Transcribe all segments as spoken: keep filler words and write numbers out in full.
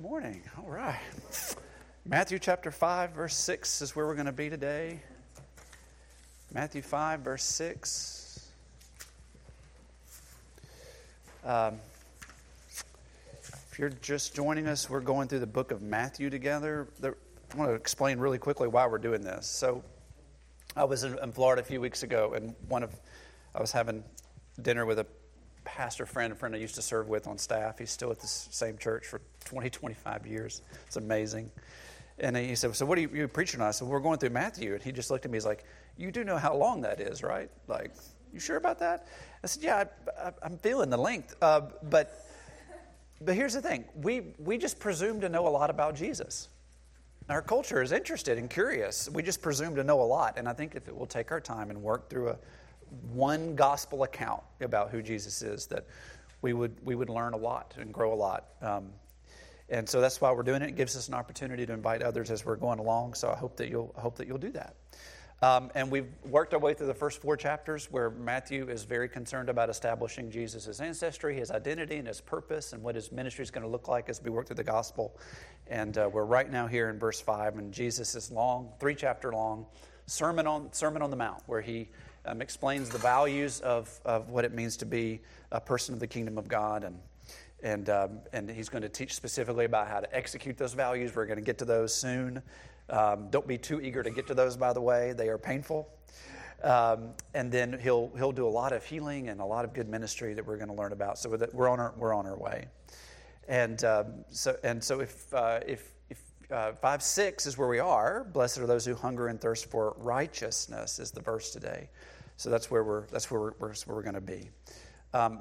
Good morning. All right. Matthew chapter five, verse six is where we're going to be today. Matthew five, verse six. Um, if you're just joining us, we're going through the book of Matthew together. The, I want to explain really quickly why we're doing this. So I was in, in Florida a few weeks ago, and one of I was having dinner with a pastor friend, a friend I used to serve with on staff. He's still at this same church for twenty, twenty-five years. It's amazing. And he said, so what are you, you preaching on? I said, we're going through Matthew. And he just looked at me. He's like, you do know how long that is, right? Like, you sure about that? I said, yeah, I, I, I'm feeling the length. Uh, but but here's the thing. We, we just presume to know a lot about Jesus. Our culture is interested and curious. We just presume to know a lot. And I think if it will take our time and work through a one gospel account about who Jesus is, that we would we would learn a lot and grow a lot. Um, and so that's why we're doing it. It gives us an opportunity to invite others as we're going along. So I hope that you'll I hope that you'll do that. Um, and we've worked our way through the first four chapters where Matthew is very concerned about establishing Jesus' ancestry, his identity, and his purpose, and what his ministry is going to look like as we work through the gospel. And uh, we're right now here in verse five, and Jesus' long, three-chapter-long sermon on Sermon on the Mount, where he um, explains the values of, of what it means to be a person of the kingdom of God, and and um, and he's going to teach specifically about how to execute those values. We're going to get to those soon. Um, don't be too eager to get to those, by the way. They are painful. Um, and then he'll he'll do a lot of healing and a lot of good ministry that we're going to learn about. So we're on our we're on our way. And um, so and so if uh, if if uh, five six is where we are. Blessed are those who hunger and thirst for righteousness is the verse today. So that's where we're that's where we're where we're going to be. Um,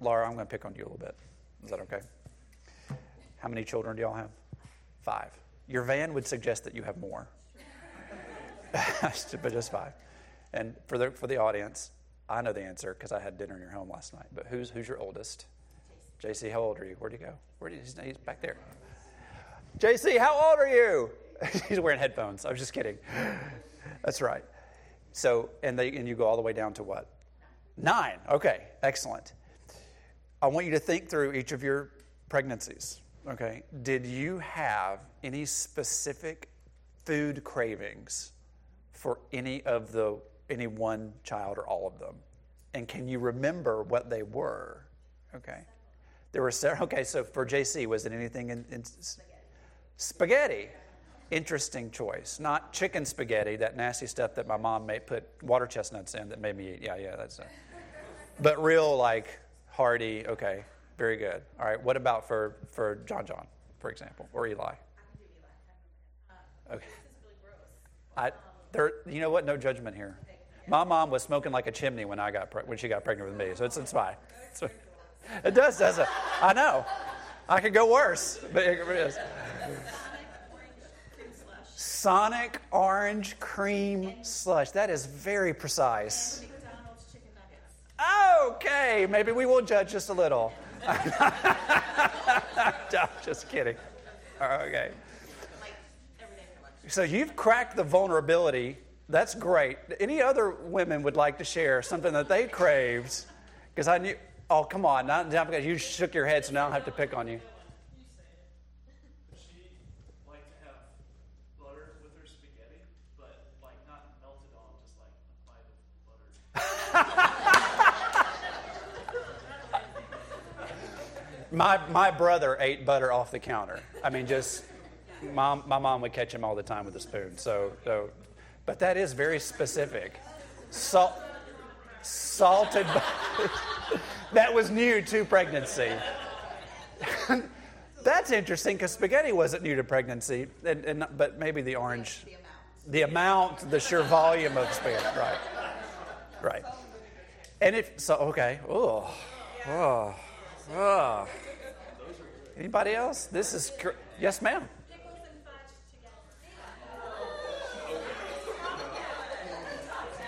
Laura, I'm going to pick on you a little bit. Is that okay? How many children do y'all have? Five. Your van would suggest that you have more, but just five. And for the for the audience, I know the answer because I had dinner in your home last night. But who's who's your oldest? J C, how old are you? Where'd you go? Where did he, he's back there? J C, how old are you? He's wearing headphones. I was just kidding. That's right. So and they and you go all the way down to what? Nine. Okay, excellent. I want you to think through each of your pregnancies. Okay, did you have any specific food cravings for any of the, any one child or all of them? And can you remember what they were? Okay. There were several. Okay, so for J C, was it anything in, in spaghetti. spaghetti? Interesting choice. Not chicken spaghetti, that nasty stuff that my mom made, put water chestnuts in that made me eat. Yeah, yeah, that's it. But real, like, hearty, okay. Very good. All right. What about for, for John John, for example, or Eli? Okay. I there. You know what? No judgment here. My mom was smoking like a chimney when I got pre- when she got pregnant with me, so it's it's fine. So, it does, does it? I know. I could go worse, but it is. Sonic orange cream slush. That is very precise. Okay, maybe we will judge just a little. No, just kidding. Okay. So you've cracked the vulnerability. That's great. Any other women would like to share something that they craved? Because I knew. Oh, come on. Not because you shook your head, so now I don't have to pick on you. My my brother ate butter off the counter. I mean, just mom, my mom would catch him all the time with a spoon. So, so but that is very specific. Salt, salted butter. That was new to pregnancy. That's interesting because spaghetti wasn't new to pregnancy, and, and but maybe the orange, the amount, the amount, the sheer volume of spaghetti. Right, right. And if so, okay. Oh, oh. Oh. Anybody else? This is cr- yes, ma'am.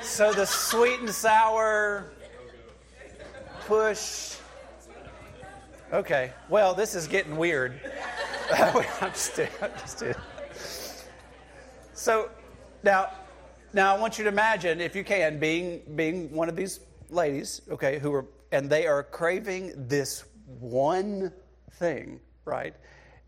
So the sweet and sour push. Okay. Well, this is getting weird. I'm just, I'm just, so now, now I want you to imagine, if you can, being being one of these ladies, okay, who are. And they are craving this one thing, right?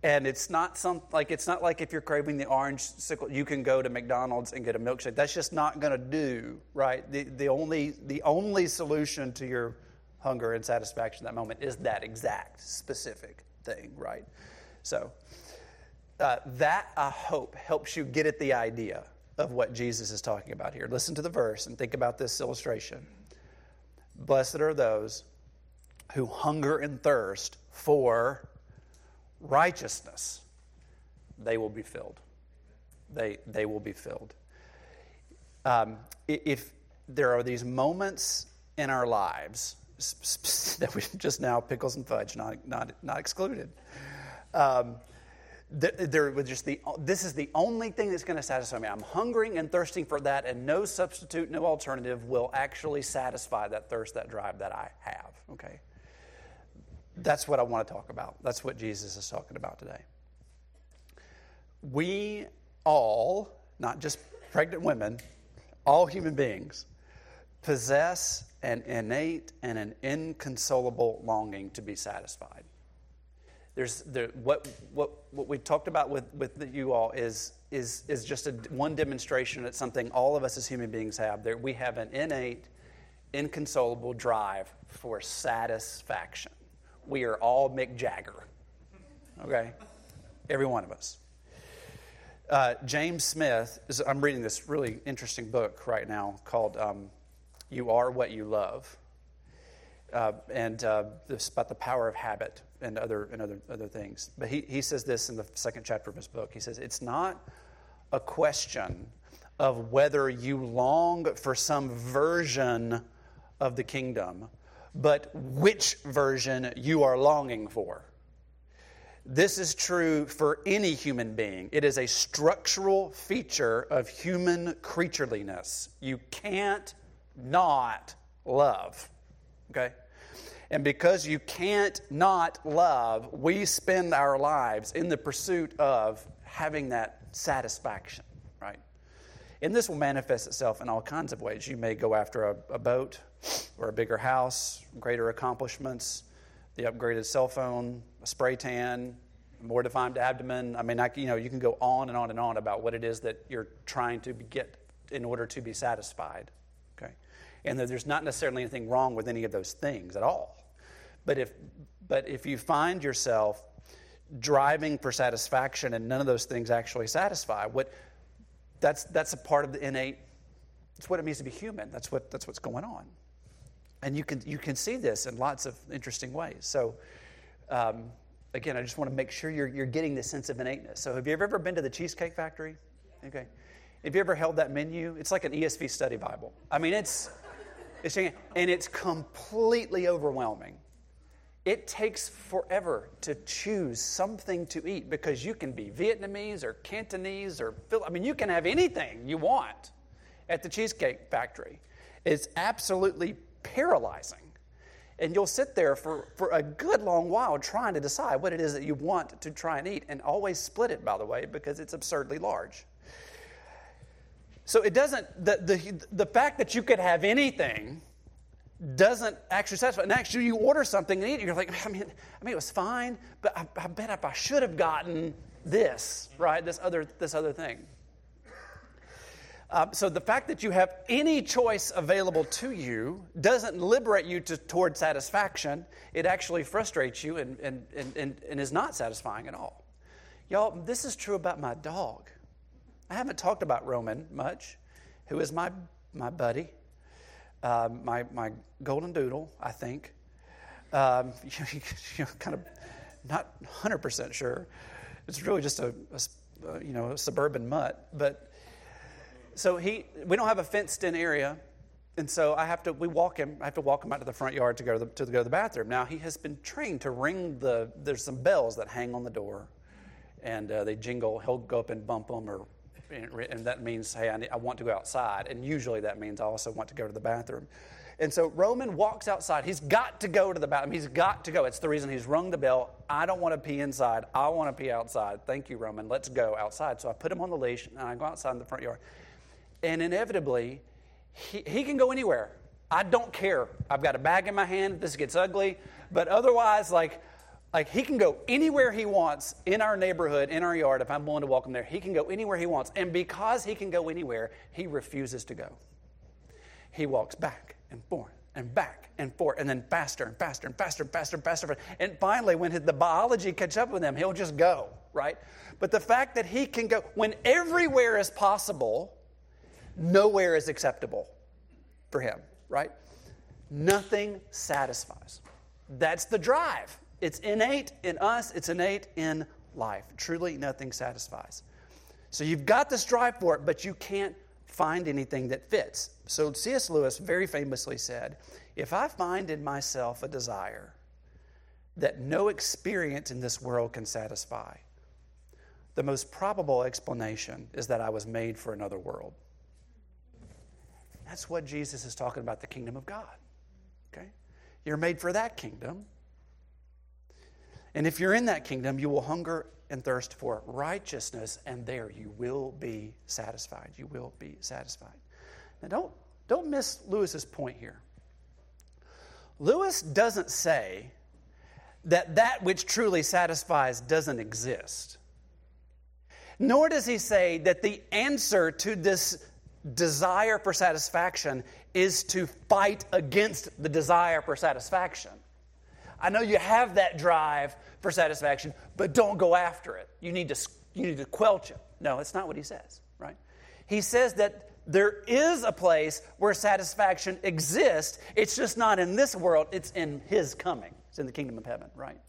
And it's not some like it's not like if you're craving the orange sickle, you can go to McDonald's and get a milkshake. That's just not going to do, right? The the only the only solution to your hunger and satisfaction at that moment is that exact specific thing, right? So uh, that, I hope, helps you get at the idea of what Jesus is talking about here. Listen to the verse and think about this illustration. Blessed are those who hunger and thirst for righteousness, they will be filled. They they will be filled. Um, if there are these moments in our lives that we just now, pickles and fudge, not not not excluded. Um, there was just the this is the only thing that's going to satisfy me. I'm hungering and thirsting for that, and no substitute, no alternative will actually satisfy that thirst, that drive that I have. Okay. That's what I want to talk about. That's what Jesus is talking about today. We all, not just pregnant women, all human beings, possess an innate and an inconsolable longing to be satisfied. There's there, what what what we talked about with, with the, you all is is is just a, one demonstration that something all of us as human beings have. There, we have an innate, inconsolable drive for satisfaction. We are all Mick Jagger, okay? Every one of us. Uh, James Smith, is, I'm reading this really interesting book right now called um, You Are What You Love. Uh, and uh, it's about the power of habit and other and other, other things. But he, he says this in the second chapter of his book. He says, it's not a question of whether you long for some version of the kingdom, but which version you are longing for. This is true for any human being. It is a structural feature of human creatureliness. You can't not love, okay? And because you can't not love, we spend our lives in the pursuit of having that satisfaction, right? And this will manifest itself in all kinds of ways. You may go after a, a boat, or a bigger house, greater accomplishments, the upgraded cell phone, a spray tan, a more defined abdomen. I mean, I, you know, you can go on and on and on about what it is that you're trying to get in order to be satisfied. Okay, and there's not necessarily anything wrong with any of those things at all. But if but if you find yourself driving for satisfaction and none of those things actually satisfy, what that's that's a part of the innate. It's what it means to be human. That's what that's what's going on. And you can you can see this in lots of interesting ways. So, um, again, I just want to make sure you're you're getting the sense of innateness. So, have you ever been to the Cheesecake Factory? Okay, have you ever held that menu? It's like an E S V study Bible. I mean, it's it's and it's completely overwhelming. It takes forever to choose something to eat because you can be Vietnamese or Cantonese or Phil- I mean, you can have anything you want at the Cheesecake Factory. It's absolutely paralyzing. And you'll sit there for, for a good long while trying to decide what it is that you want to try and eat, and always split it, by the way, because it's absurdly large. So it doesn't, the, the, the fact that you could have anything doesn't actually satisfy. And actually you order something and eat it, you're like, I mean, I mean it was fine, but I, I bet if I should have gotten this, right, this other, this other thing. Uh, so the fact that you have any choice available to you doesn't liberate you to, toward satisfaction. It actually frustrates you and, and, and, and is not satisfying at all. Y'all, this is true about my dog. I haven't talked about Roman much, who is my my buddy, uh, my my golden doodle, I think. Um, you know, kind of not one hundred percent sure. It's really just a, a you know a suburban mutt, but. So he, we don't have a fenced-in area, and so I have to. We walk him. I have to walk him out to the front yard to go to the, to go to the bathroom. Now he has been trained to ring the. There's some bells that hang on the door, and uh, they jingle. He'll go up and bump them, or and that means hey, I, need, I want to go outside. And usually that means I also want to go to the bathroom. And so Roman walks outside. He's got to go to the bathroom. He's got to go. It's the reason he's rung the bell. I don't want to pee inside. I want to pee outside. Thank you, Roman. Let's go outside. So I put him on the leash and I go outside in the front yard. And inevitably, he, he can go anywhere. I don't care. I've got a bag in my hand. This gets ugly. But otherwise, like, Like, he can go anywhere he wants in our neighborhood, in our yard. If I'm willing to walk him there, he can go anywhere he wants. And because he can go anywhere, he refuses to go. He walks back and forth and back and forth and then faster and faster and faster and faster and faster. And finally, when his, the biology catches up with him, he'll just go, right? But the fact that he can go, when everywhere is possible, nowhere is acceptable for him, right? Nothing satisfies. That's the drive. It's innate in us. It's innate in life. Truly, nothing satisfies. So you've got this drive for it, but you can't find anything that fits. So C S. Lewis very famously said, if I find in myself a desire that no experience in this world can satisfy, the most probable explanation is that I was made for another world. That's what Jesus is talking about, the kingdom of God. Okay? You're made for that kingdom. And if you're in that kingdom, you will hunger and thirst for righteousness, and there you will be satisfied. You will be satisfied. Now, don't, don't miss Lewis's point here. Lewis doesn't say that that which truly satisfies doesn't exist. Nor does he say that the answer to this desire for satisfaction is to fight against the desire for satisfaction. I know you have that drive for satisfaction, but don't go after it. You need to you need to quell it. No, that's not what he says, right? He says that there is a place where satisfaction exists. It's just not in this world. It's in his coming. It's in the kingdom of heaven, right?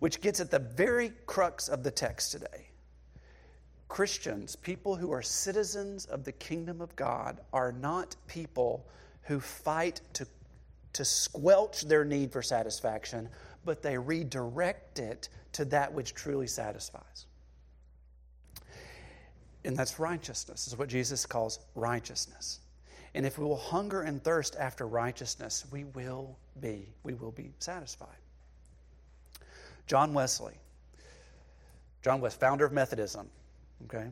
Which gets at the very crux of the text today. Christians, people who are citizens of the kingdom of God, are not people who fight to to squelch their need for satisfaction, but they redirect it to that which truly satisfies. And that's righteousness, is what Jesus calls righteousness. And if we will hunger and thirst after righteousness, we will be, we will be satisfied. John Wesley, John Wesley, founder of Methodism, okay?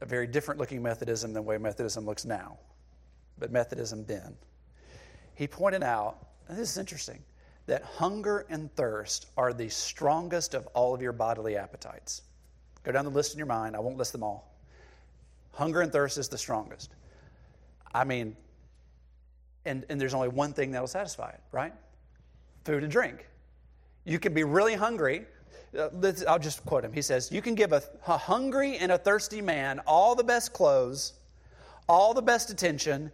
A very different looking Methodism than the way Methodism looks now, but Methodism then. He pointed out, and this is interesting, that hunger and thirst are the strongest of all of your bodily appetites. Go down the list in your mind. I won't list them all. Hunger and thirst is the strongest. I mean, and, and there's only one thing that'll satisfy it, right? Food and drink. You can be really hungry. I'll just quote him. He says, you can give a, a hungry and a thirsty man all the best clothes, all the best attention,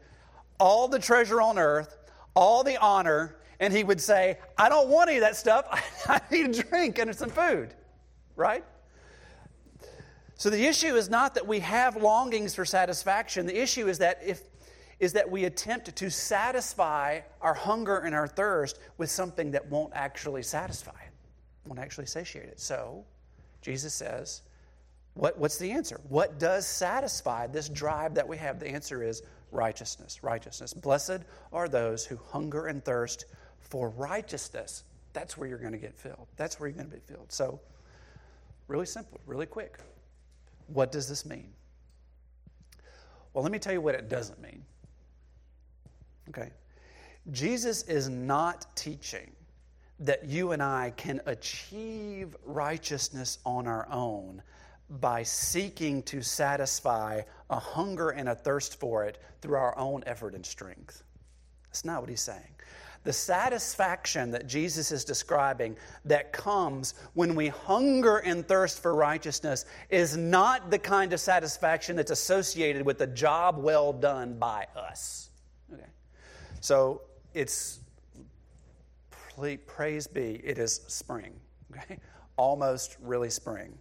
all the treasure on earth, all the honor, and he would say, I don't want any of that stuff. I need a drink and some food, right? So the issue is not that we have longings for satisfaction. The issue is that if is that we attempt to satisfy our hunger and our thirst with something that won't actually satisfy it, won't actually satiate it. So Jesus says, what, what's the answer? What does satisfy this drive that we have? The answer is righteousness, righteousness. Blessed are those who hunger and thirst for righteousness. That's where you're going to get filled. That's where you're going to be filled. So, really simple, really quick. What does this mean? Well, let me tell you what it doesn't mean. Okay. Jesus is not teaching that you and I can achieve righteousness on our own by seeking to satisfy a hunger and a thirst for it through our own effort and strength. That's not what he's saying. The satisfaction that Jesus is describing that comes when we hunger and thirst for righteousness is not the kind of satisfaction that's associated with a job well done by us. Okay. So it's, praise be, it is spring. Okay, almost really spring.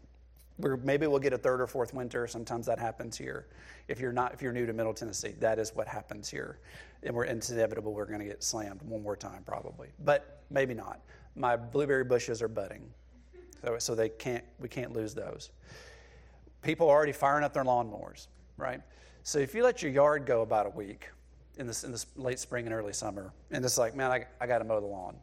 We're, maybe we'll get a third or fourth winter. Sometimes that happens here. If you're not, if you're new to Middle Tennessee, that is what happens here, and we're it's inevitable. We're going to get slammed one more time probably, but maybe not. My blueberry bushes are budding, so so they can't. We can't lose those. People are already firing up their lawnmowers, right? So if you let your yard go about a week in this in this late spring and early summer, and it's like, man, I I got to mow the lawn.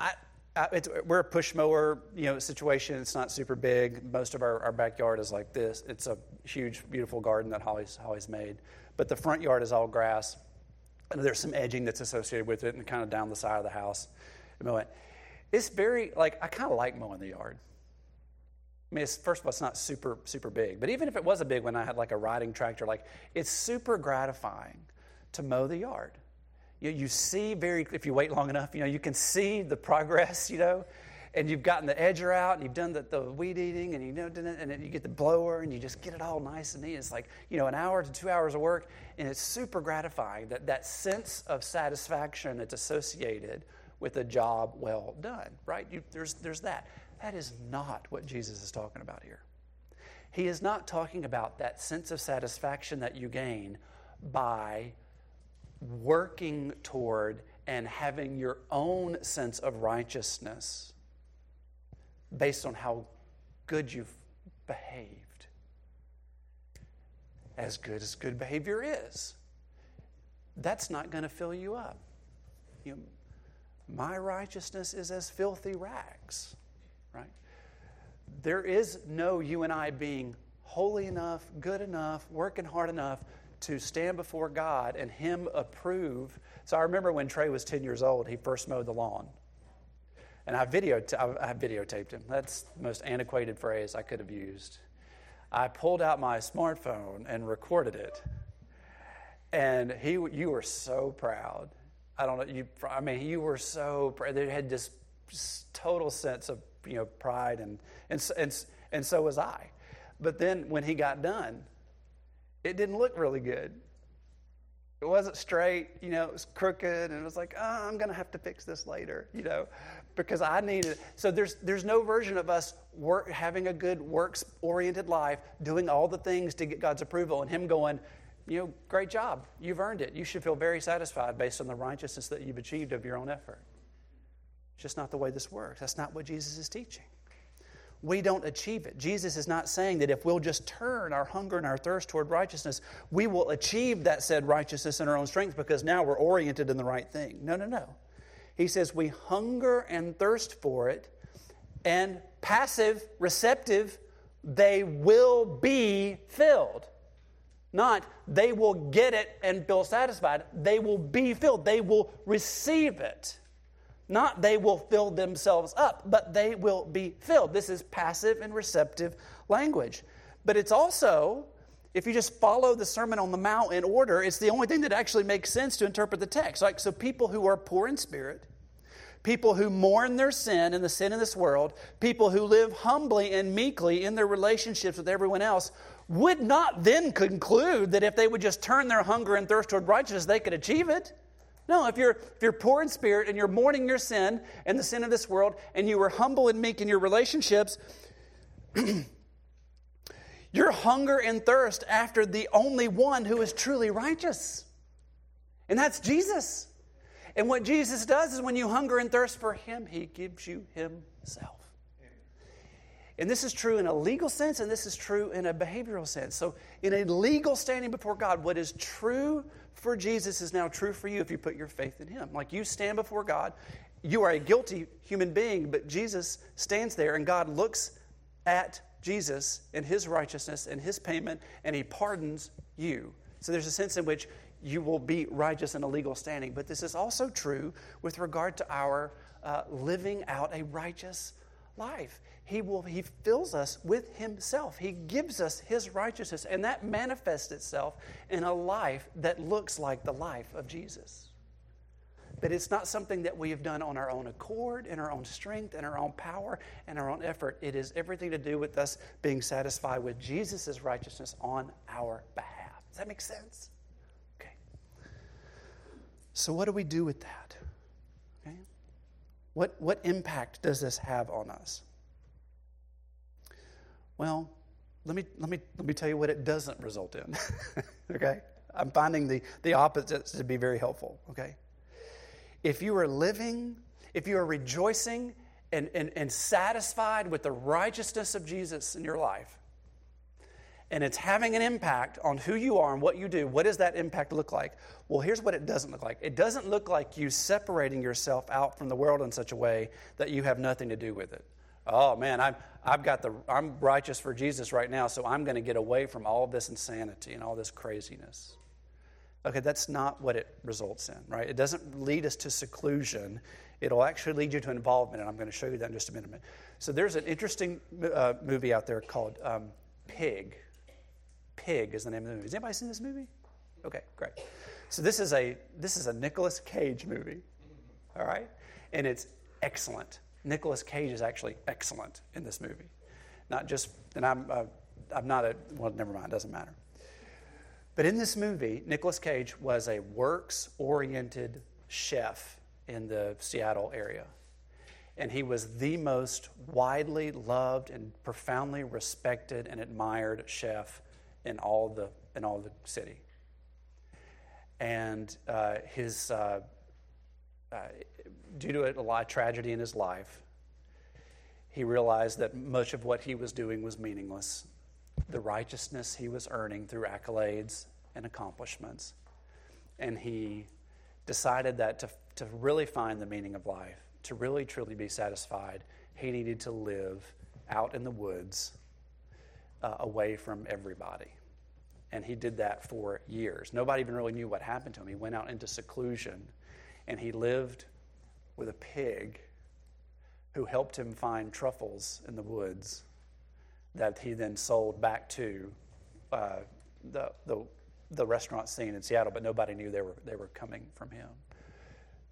I. Uh, it's, we're a push mower, you know, situation. It's not super big. Most of our, our backyard is like this. It's a huge, beautiful garden that Holly's, Holly's made. But the front yard is all grass. And there's some edging that's associated with it and kind of down the side of the house. It's very, like, I kind of like mowing the yard. I mean, it's, first of all, it's not super, super big. But even if it was a big one, I had like a riding tractor, like, it's super gratifying to mow the yard. You, you see very, if you wait long enough, you know, you can see the progress, you know, and you've gotten the edger out and you've done the, the weed eating and, you know, and then you get the blower and you just get it all nice and neat. It's like, you know, an hour to two hours of work, and it's super gratifying, that, that sense of satisfaction that's associated with a job well done, right? You, there's, there's that. That is not what Jesus is talking about here. He is not talking about that sense of satisfaction that you gain by working toward and having your own sense of righteousness based on how good you've behaved. As good as good behavior is, that's not going to fill you up. You know, my righteousness is as filthy rags. Right? There is no you and I being holy enough, good enough, working hard enough to stand before God and Him approve. So I remember when Trey was ten years old, he first mowed the lawn. And I, videota- I videotaped him. That's the most antiquated phrase I could have used. I pulled out my smartphone and recorded it. And he, you were so proud. I don't know, you, I mean, you were so proud. They had this total sense of, you know, pride, and and and and so was I. But then when he got done, it didn't look really good. It wasn't straight, you know, it was crooked, and it was like, oh, I'm going to have to fix this later, you know, because I needed. So there's there's no version of us work, having a good works-oriented life, doing all the things to get God's approval, and Him going, you know, great job, you've earned it. You should feel very satisfied based on the righteousness that you've achieved of your own effort. It's just not the way this works. That's not what Jesus is teaching. We don't achieve it. Jesus is not saying that if we'll just turn our hunger and our thirst toward righteousness, we will achieve that said righteousness in our own strength because now we're oriented in the right thing. No, no, no. He says we hunger and thirst for it, and passive, receptive, they will be filled. Not they will get it and feel satisfied. They will be filled. They will receive it. Not they will fill themselves up, but they will be filled. This is passive and receptive language. But it's also, if you just follow the Sermon on the Mount in order, it's the only thing that actually makes sense to interpret the text. Like, so people who are poor in spirit, people who mourn their sin and the sin of this world, people who live humbly and meekly in their relationships with everyone else, would not then conclude that if they would just turn their hunger and thirst toward righteousness, they could achieve it. No, if you're if you're poor in spirit and you're mourning your sin and the sin of this world, and you were humble and meek in your relationships, your hunger and thirst after the only one who is truly righteous, and that's Jesus. And what Jesus does is when you hunger and thirst for Him, He gives you Himself. And this is true in a legal sense, and this is true in a behavioral sense. So in a legal standing before God, what is true for Jesus is now true for you if you put your faith in Him. Like, you stand before God, you are a guilty human being, but Jesus stands there, and God looks at Jesus and His righteousness and His payment, and He pardons you. So there's a sense in which you will be righteous in a legal standing. But this is also true with regard to our uh, living out a righteous life. He will. He fills us with Himself. He gives us His righteousness, and that manifests itself in a life that looks like the life of Jesus. But it's not something that we have done on our own accord, in our own strength, in our own power, in our own effort. It is everything to do with us being satisfied with Jesus' righteousness on our behalf. Does that make sense? Okay. So what do we do with that? Okay. What, what impact does this have on us? Well, let me let me let me tell you what it doesn't result in. Okay? I'm finding the, the opposites to be very helpful, okay? If you are living, if you are rejoicing and, and, and satisfied with the righteousness of Jesus in your life, and it's having an impact on who you are and what you do, what does that impact look like? Well, here's what it doesn't look like. It doesn't look like you separating yourself out from the world in such a way that you have nothing to do with it. Oh man, I'm I've got the I'm righteous for Jesus right now, so I'm going to get away from all of this insanity and all this craziness. Okay, that's not what it results in, right? It doesn't lead us to seclusion. It'll actually lead you to involvement, and I'm going to show you that in just a minute. So there's an interesting uh, movie out there called um, Pig. Pig is the name of the movie. Has anybody seen this movie? Okay, great. So this is a this is a Nicolas Cage movie, all right? And it's excellent. Nicolas Cage is actually excellent in this movie. Not just, and I'm uh, I'm not a, well, never mind, it doesn't matter. But in this movie, Nicolas Cage was a works-oriented chef in the Seattle area. And he was the most widely loved and profoundly respected and admired chef in all the in all the city. And uh, his uh, uh, due to a lot of tragedy in his life, he realized that much of what he was doing was meaningless. The righteousness he was earning through accolades and accomplishments. And he decided that to, to really find the meaning of life, to really truly be satisfied, he needed to live out in the woods, uh, away from everybody. And he did that for years. Nobody even really knew what happened to him. He went out into seclusion, and he lived with a pig who helped him find truffles in the woods that he then sold back to uh, the, the the restaurant scene in Seattle, but nobody knew they were they were coming from him.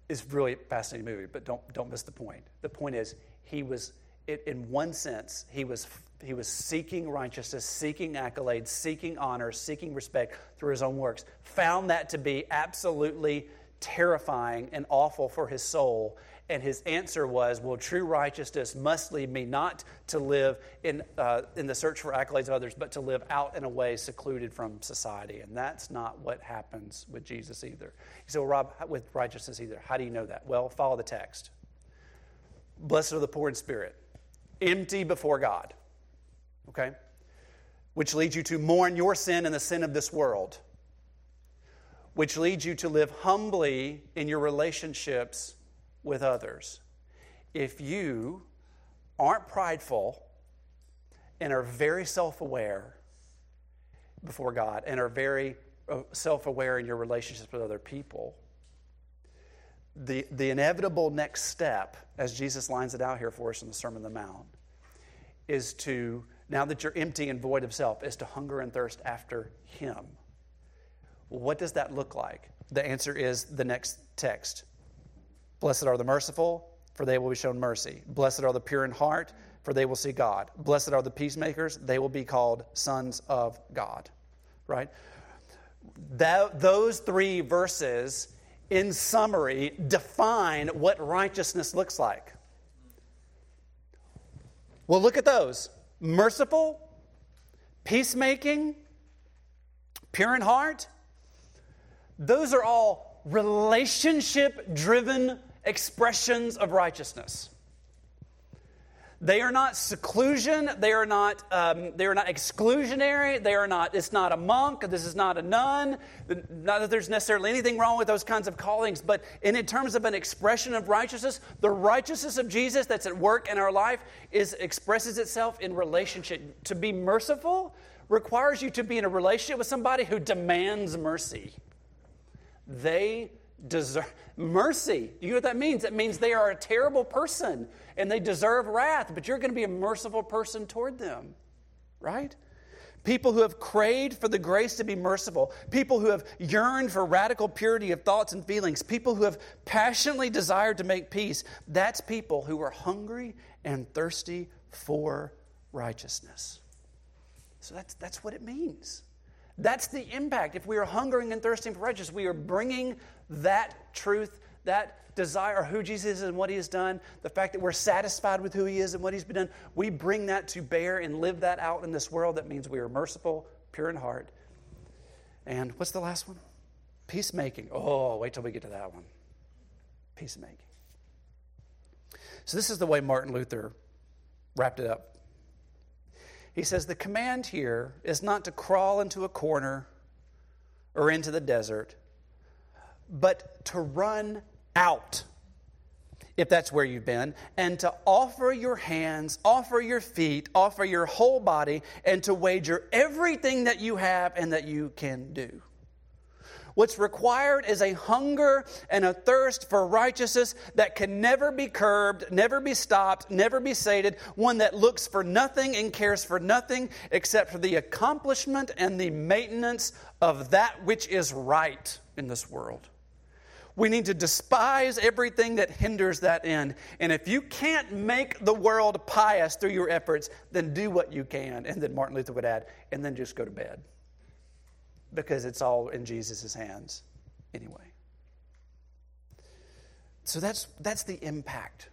It's really a fascinating movie, but don't don't miss the point. The point is, he was it, in one sense he was he was seeking righteousness, seeking accolades, seeking honor, seeking respect through his own works. Found that to be absolutely terrifying and awful for his soul. And his answer was, well, true righteousness must lead me not to live in uh, in the search for accolades of others, but to live out in a way secluded from society. And that's not what happens with Jesus either. You say, well, Rob, with righteousness either, how do you know that? Well, follow the text. Blessed are the poor in spirit, empty before God, okay? Which leads you to mourn your sin and the sin of this world, which leads you to live humbly in your relationships with others. If you aren't prideful and are very self-aware before God and are very self-aware in your relationships with other people, the, the inevitable next step, as Jesus lines it out here for us in the Sermon on the Mount, is to, now that you're empty and void of self, is to hunger and thirst after Him. What does that look like? The answer is the next text. Blessed are the merciful, for they will be shown mercy. Blessed are the pure in heart, for they will see God. Blessed are the peacemakers, they will be called sons of God. Right? That, those three verses, in summary, define what righteousness looks like. Well, look at those. Merciful, peacemaking, pure in heart. Those are all relationship-driven expressions of righteousness. They are not seclusion. They are not. Um, they are not exclusionary. They are not. It's not a monk. This is not a nun. Not that there's necessarily anything wrong with those kinds of callings, but in, in terms of an expression of righteousness, the righteousness of Jesus that's at work in our life is expresses itself in relationship. To be merciful requires you to be in a relationship with somebody who demands mercy. They deserve mercy. You know what that means? It means they are a terrible person and they deserve wrath, but you're going to be a merciful person toward them, right? People who have craved for the grace to be merciful, people who have yearned for radical purity of thoughts and feelings, people who have passionately desired to make peace, that's people who are hungry and thirsty for righteousness. So that's, that's what it means. That's the impact. If we are hungering and thirsting for righteousness, we are bringing that truth, that desire, who Jesus is and what He has done, the fact that we're satisfied with who He is and what He's been done, we bring that to bear and live that out in this world. That means we are merciful, pure in heart. And what's the last one? Peacemaking. Oh, wait till we get to that one. Peacemaking. So this is the way Martin Luther wrapped it up. He says, the command here is not to crawl into a corner or into the desert, but to run out, if that's where you've been, and to offer your hands, offer your feet, offer your whole body, and to wager everything that you have and that you can do. What's required is a hunger and a thirst for righteousness that can never be curbed, never be stopped, never be sated, one that looks for nothing and cares for nothing except for the accomplishment and the maintenance of that which is right in this world. We need to despise everything that hinders that end. And if you can't make the world pious through your efforts, then do what you can. And then Martin Luther would add, and then just go to bed. Because it's all in Jesus' hands anyway. So that's that's the impact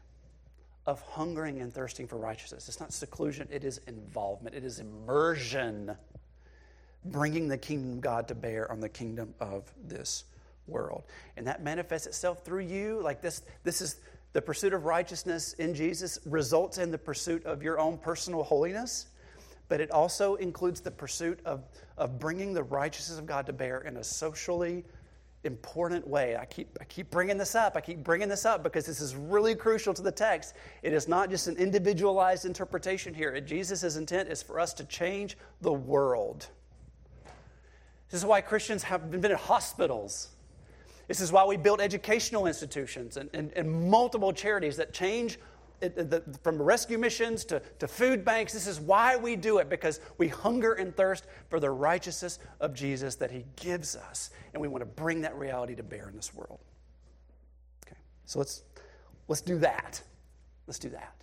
of hungering and thirsting for righteousness. It's not seclusion, it is involvement. It is immersion, bringing the kingdom of God to bear on the kingdom of this world. And that manifests itself through you. Like this, this is the pursuit of righteousness in Jesus results in the pursuit of your own personal holiness, but it also includes the pursuit of, of bringing the righteousness of God to bear in a socially important way. I keep, I keep bringing this up. I keep bringing this up because this is really crucial to the text. It is not just an individualized interpretation here. Jesus' intent is for us to change the world. This is why Christians have been in hospitals. This is why we build educational institutions and, and, and multiple charities that change it, the, from rescue missions to, to food banks. This is why we do it, because we hunger and thirst for the righteousness of Jesus that he gives us. And we want to bring that reality to bear in this world. Okay, so let's, let's do that. Let's do that.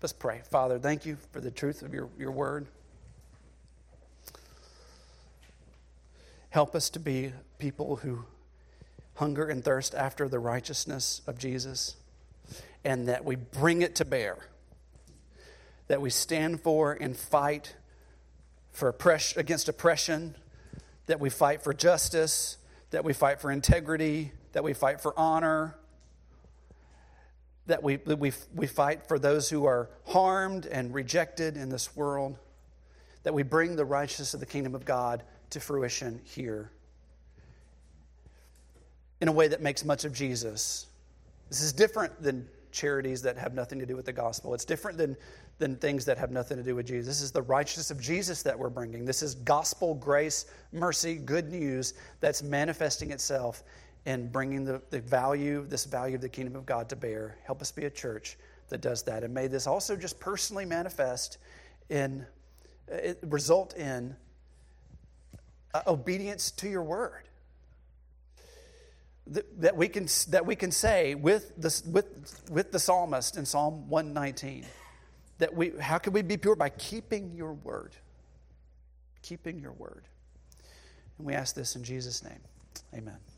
Let's pray. Father, thank you for the truth of your, your word. Help us to be people who hunger and thirst after the righteousness of Jesus, and that we bring it to bear, that we stand for and fight for oppress- against oppression, that we fight for justice, that we fight for integrity, that we fight for honor, that we, that we, we fight for those who are harmed and rejected in this world, that we bring the righteousness of the kingdom of God to fruition here in a way that makes much of Jesus. This is different than charities that have nothing to do with the gospel. It's different than, than things that have nothing to do with Jesus. This is the righteousness of Jesus that we're bringing. This is gospel, grace, mercy, good news that's manifesting itself and bringing the, the value, this value of the kingdom of God to bear. Help us be a church that does that. And may this also just personally manifest in, it result in Uh, obedience to your word, Th- that we can that we can say with the with with the psalmist in Psalm one nineteen, that we how can we be pure? By keeping your word, keeping your word. And we ask this in Jesus' name, amen.